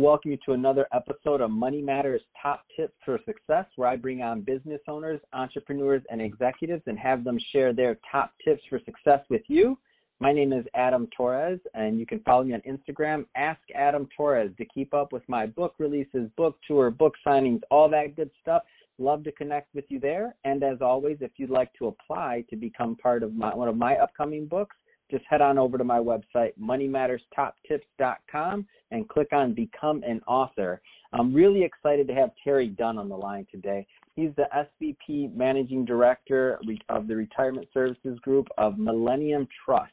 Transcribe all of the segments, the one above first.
to welcome you to another episode of Money Matters Top Tips for Success, where I bring on business owners, entrepreneurs, and executives and have them share their top tips for success with you. My name is Adam Torres, and you can follow me on Instagram, Ask Adam Torres, to keep up with my book releases, book tour, book signings, all that good stuff. Love to connect with you there. And as always, if you'd like to apply to become part of one of my upcoming books, just head on over to my website, moneymatterstoptips.com, and click on Become an Author. I'm really excited to have Terry Dunn on the line today. He's the SVP Managing Director of the Retirement Services Group of Millennium Trust.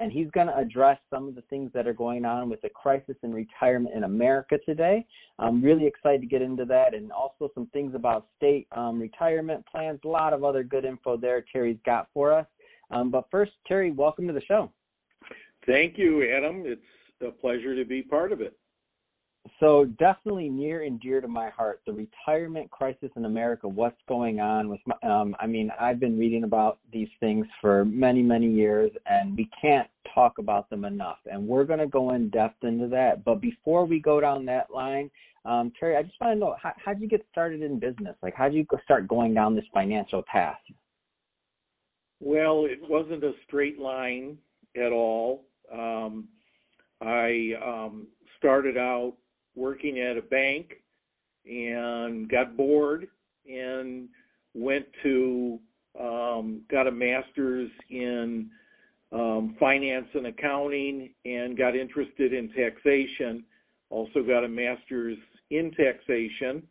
And he's going to address some of the things that are going on with the crisis in retirement in America today. I'm really excited to get into that, and also some things about state retirement plans, a lot of other good info there Terry's got for us. But first, Terry, welcome to the show. Thank you, Adam. It's a pleasure to be part of it. So definitely near and dear to my heart, the retirement crisis in America, what's going on with my, I've been reading about these things for many, many years, and we can't talk about them enough. And we're going to go in depth into that. But before we go down that line, Terry, I just want to know, how did you get started in business? Like, how did you start going down this financial path? Well, it wasn't a straight line at all. I started out working at a bank and got bored and went to got a master's in finance and accounting and got interested in taxation. Also got a master's in taxation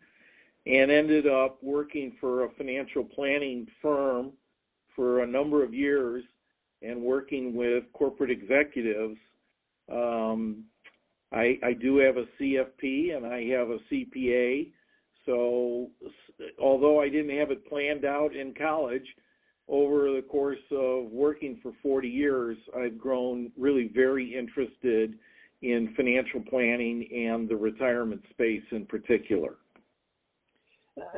and ended up working for a financial planning firm for a number of years and working with corporate executives. I do have a CFP and I have a CPA. So although I didn't have it planned out in college, over the course of working for 40 years, I've grown really very interested in financial planning and the retirement space in particular.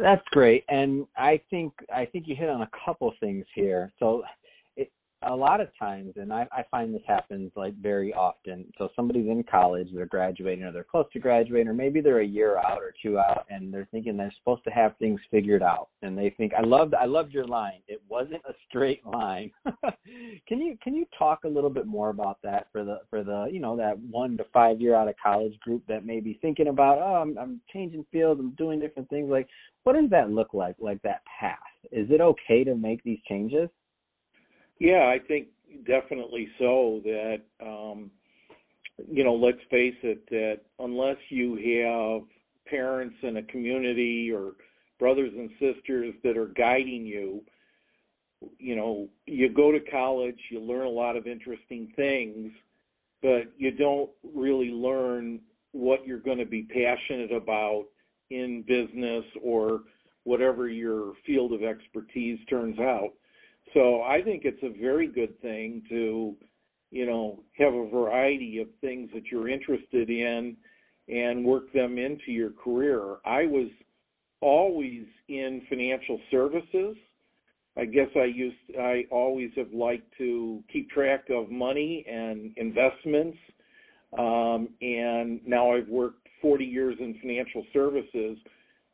That's great. And I think you hit on a couple things here. So a lot of times, and I find this happens like very often, so somebody's in college, they're graduating or they're close to graduating, or maybe they're a year out or two out, and they're thinking they're supposed to have things figured out. And they think, I loved your line. It wasn't a straight line. Can you talk a little bit more about that for the that 1 to 5 year out of college group that may be thinking about, I'm changing fields, I'm doing different things. Like, what does that look like that path? Is it okay to make these changes? Yeah, I think definitely so. That, let's face it, that unless you have parents in a community or brothers and sisters that are guiding you, you go to college, you learn a lot of interesting things, but you don't really learn what you're going to be passionate about in business or whatever your field of expertise turns out. So I think it's a very good thing to, have a variety of things that you're interested in and work them into your career. I was always in financial services. I guess I always have liked to keep track of money and investments. And now I've worked 40 years in financial services,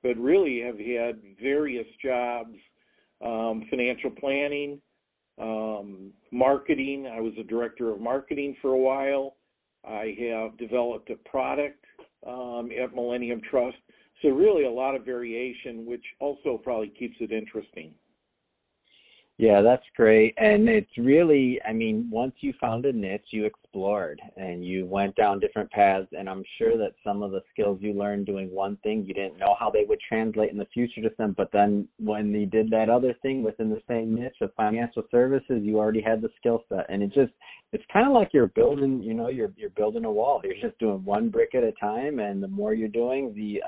but really have had various jobs. Financial planning, marketing. I was a director of marketing for a while. I have developed a product at Millennium Trust. So really a lot of variation, which also probably keeps it interesting. Yeah, that's great. And it's really, once you found a niche, you explored and you went down different paths. And I'm sure that some of the skills you learned doing one thing, you didn't know how they would translate in the future to them. But then when you did that other thing within the same niche of financial services, you already had the skill set. And it's kind of like you're building, you're building a wall. You're just doing one brick at a time. And the more you're doing, the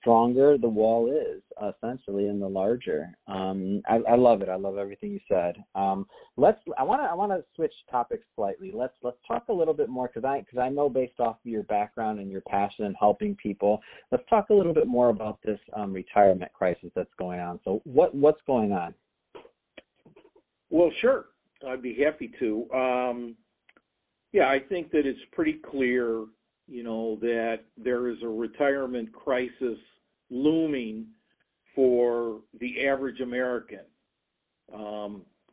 stronger the wall is, essentially, and the larger. I love it. I love everything you said. I want to switch topics slightly. Let's talk a little bit more, because I know based off of your background and your passion in helping people, let's talk a little bit more about this retirement crisis that's going on. So what's going on? Well, sure, I'd be happy to. I think that it's pretty clear that there is a retirement crisis looming for the average American.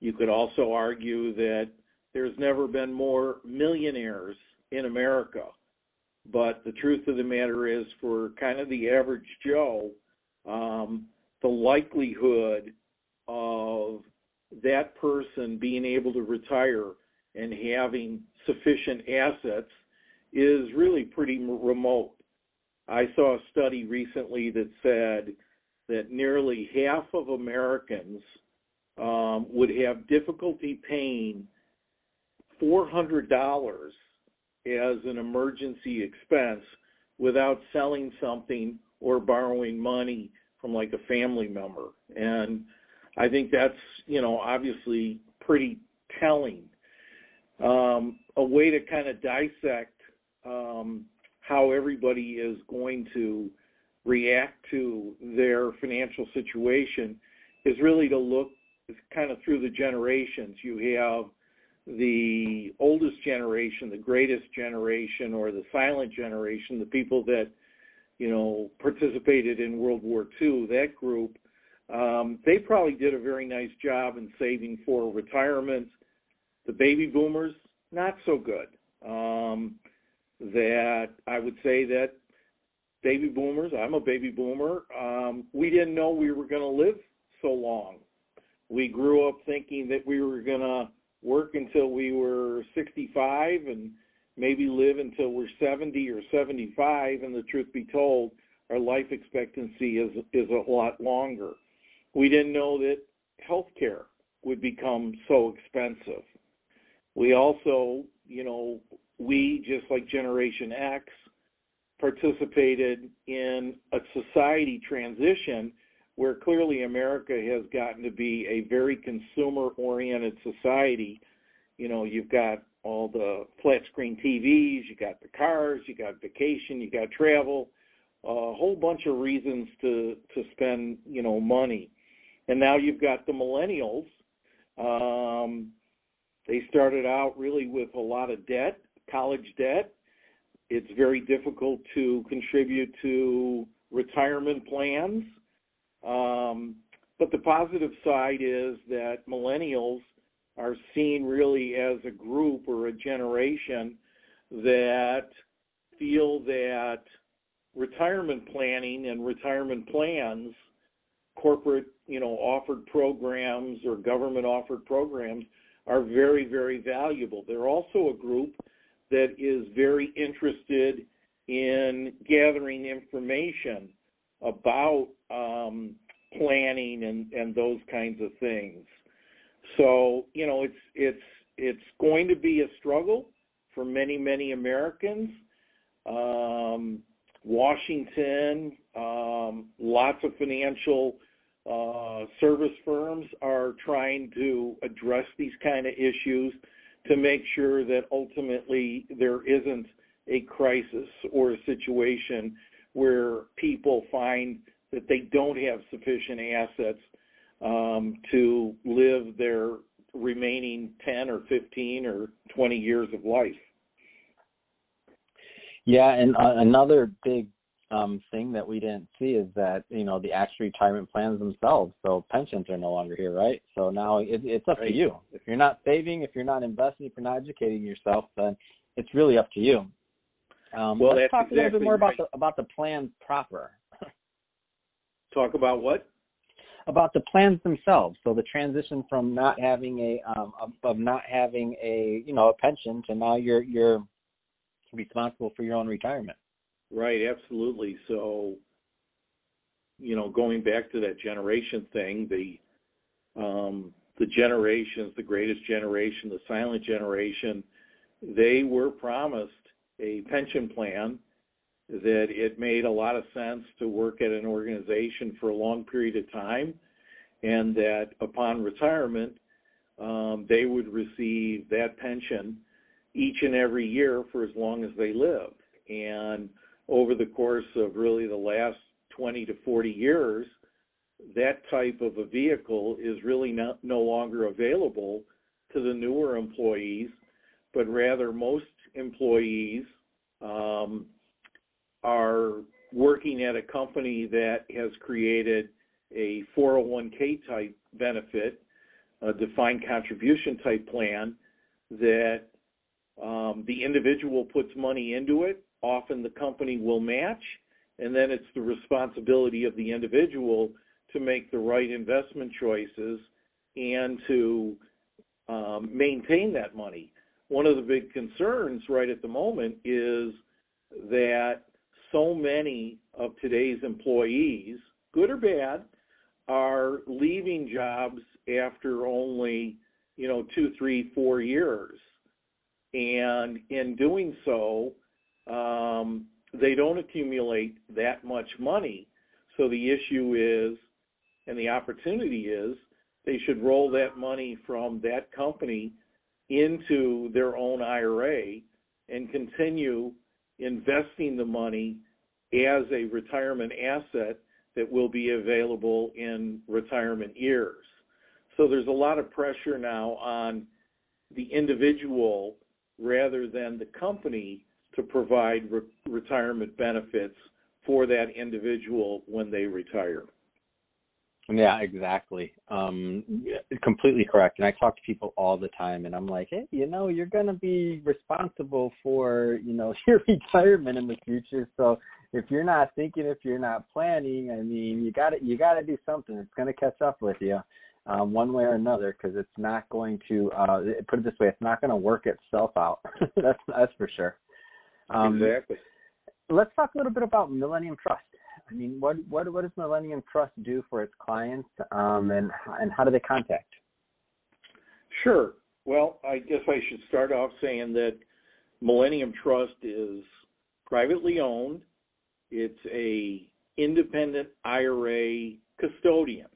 You could also argue that there's never been more millionaires in America. But the truth of the matter is, for kind of the average Joe, the likelihood of that person being able to retire and having sufficient assets is really pretty remote. I saw a study recently that said that nearly half of Americans would have difficulty paying $400 as an emergency expense without selling something or borrowing money from like a family member. And I think that's, obviously pretty telling. A way to kind of dissect how everybody is going to react to their financial situation is really to look kind of through the generations. You have the oldest generation, the greatest generation, or the silent generation, the people that, participated in World War II, that group, they probably did a very nice job in saving for retirement. The baby boomers, not so good. That I would say that baby boomers, I'm a baby boomer, we didn't know we were going to live so long. We grew up thinking that we were going to work until we were 65 and maybe live until we're 70 or 75, and the truth be told, our life expectancy is a lot longer. We didn't know that health care would become so expensive. We also, we, just like Generation X, participated in a society transition where clearly America has gotten to be a very consumer-oriented society. You've got all the flat-screen TVs, you got the cars, you got vacation, you got travel, a whole bunch of reasons to spend, money. And now you've got the millennials. They started out really with a lot of debt, college debt. It's very difficult to contribute to retirement plans. But the positive side is that millennials are seen really as a group or a generation that feel that retirement planning and retirement plans, corporate, offered programs or government offered programs, are very, very valuable. They're also a group that is very interested in gathering information about planning and those kinds of things. So, it's going to be a struggle for many, many Americans. Washington, lots of financial service firms are trying to address these kind of issues to make sure that ultimately there isn't a crisis or a situation where people find that they don't have sufficient assets to live their remaining 10 or 15 or 20 years of life. Yeah, and another big thing that we didn't see is that, the actual retirement plans themselves, so pensions are no longer here, right? So now it's up to you. If you're not saving, if you're not investing, if you're not educating yourself, then it's really up to you. Let's talk a little bit more about the plans proper. Talk about what? About the plans themselves. So the transition from not having a pension to now you're responsible for your own retirement. Right, absolutely. So, going back to that generation thing, the generations, the greatest generation, the silent generation, they were promised a pension plan, that it made a lot of sense to work at an organization for a long period of time, and that upon retirement, they would receive that pension each and every year for as long as they lived. And over the course of really the last 20 to 40 years, that type of a vehicle is really no longer available to the newer employees, but rather most employees are working at a company that has created a 401k type benefit, a defined contribution type plan that the individual puts money into it. Often the company will match, and then it's the responsibility of the individual to make the right investment choices and to maintain that money. One of the big concerns right at the moment is that so many of today's employees, good or bad, are leaving jobs after only, 2, 3, 4 years. And in doing so, they don't accumulate that much money. So the issue is, and the opportunity is, they should roll that money from that company into their own IRA and continue investing the money as a retirement asset that will be available in retirement years. So there's a lot of pressure now on the individual rather than the company to provide retirement benefits for that individual when they retire. Yeah, exactly. Completely correct. And I talk to people all the time, and I'm like, hey, you're going to be responsible for, your retirement in the future. So if you're not thinking, if you're not planning, you got to do something. It's going to catch up with you one way or another, because it's not going to, put it this way, it's not going to work itself out. That's for sure. Exactly. Let's talk a little bit about Millennium Trust. What does Millennium Trust do for its clients, and how do they contact? Sure. Well, I guess I should start off saying that Millennium Trust is privately owned. It's a independent IRA custodian.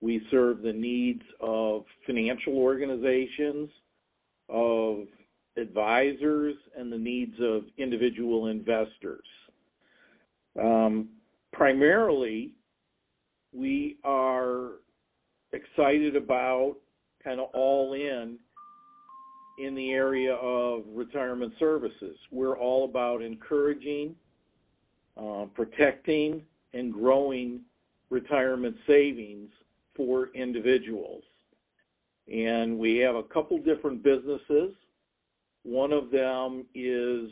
We serve the needs of financial organizations, of advisors, and the needs of individual investors. Primarily, we are excited about kind of all in the area of retirement services. We're all about encouraging, protecting, and growing retirement savings for individuals. And we have a couple different businesses. One of them is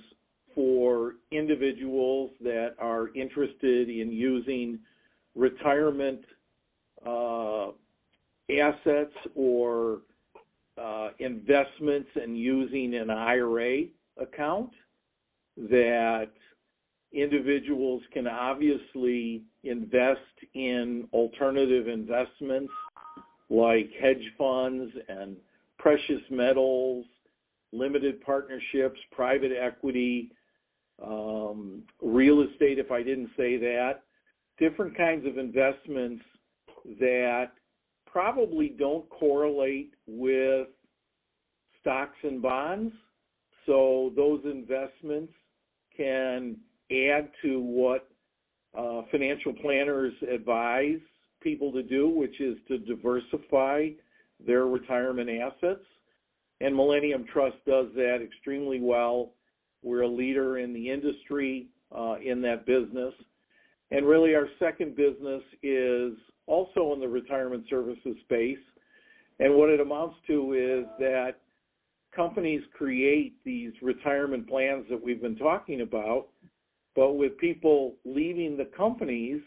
for individuals that are interested in using retirement assets or investments and using an IRA account, that individuals can obviously invest in alternative investments like hedge funds and precious metals, limited partnerships, private equity, real estate, if I didn't say that, different kinds of investments that probably don't correlate with stocks and bonds. So those investments can add to what financial planners advise people to do, which is to diversify their retirement assets. And Millennium Trust does that extremely well. We're a leader in the industry in that business. And really our second business is also in the retirement services space. And what it amounts to is that companies create these retirement plans that we've been talking about, but with people leaving the companies,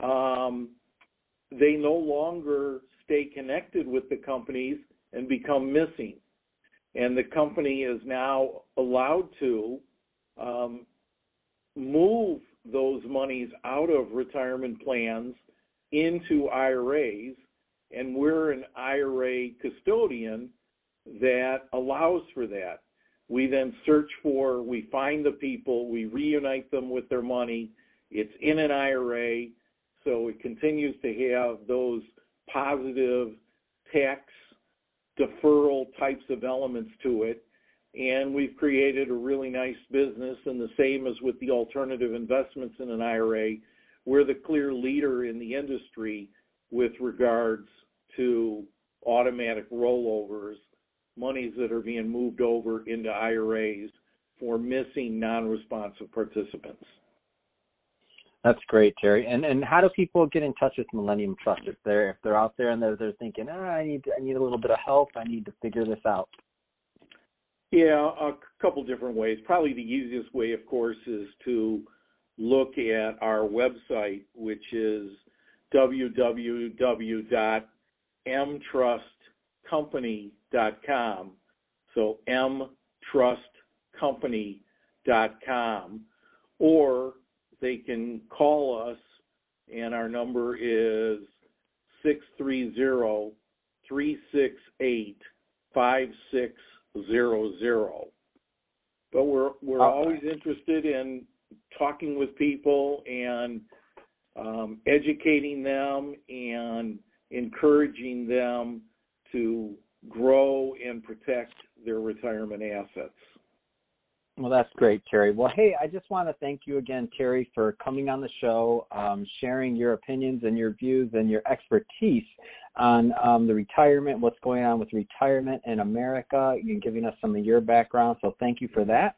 they no longer stay connected with the companies and become missing. And the company is now allowed to move those monies out of retirement plans into IRAs, and we're an IRA custodian that allows for that. We then we find the people, we reunite them with their money. It's in an IRA, so it continues to have those positive tax deferral types of elements to it, and we've created a really nice business. And the same as with the alternative investments in an IRA, we're the clear leader in the industry with regards to automatic rollovers, monies that are being moved over into IRAs for missing non-responsive participants. That's great, Terry. And how do people get in touch with Millennium Trust if they're out there and they're thinking, I need a little bit of help, I need to figure this out? Yeah, a couple different ways. Probably the easiest way, of course, is to look at our website, which is www.mtrustcompany.com. So mtrustcompany.com, or they can call us, and our number is 630-368-5600. But we're always interested in talking with people and educating them and encouraging them to grow and protect their retirement assets. Well, that's great, Terry. Well, hey, I just want to thank you again, Terry, for coming on the show, sharing your opinions and your views and your expertise on the retirement, what's going on with retirement in America, and giving us some of your background. So thank you for that.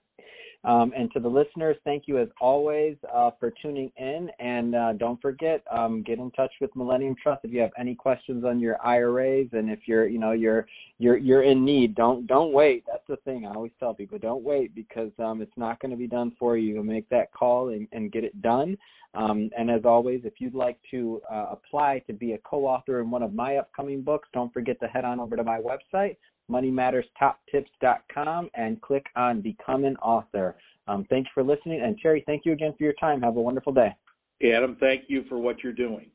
And to the listeners, thank you as always for tuning in. And don't forget, get in touch with Millennium Trust if you have any questions on your IRAs. And if you're in need, don't wait. That's the thing I always tell people: don't wait, because it's not going to be done for you. Make that call and get it done. And as always, if you'd like to apply to be a co-author in one of my upcoming books, don't forget to head on over to my website, moneymatterstoptips.com, and click on Become an Author. Thanks for listening. And Terry, thank you again for your time. Have a wonderful day. Adam, thank you for what you're doing.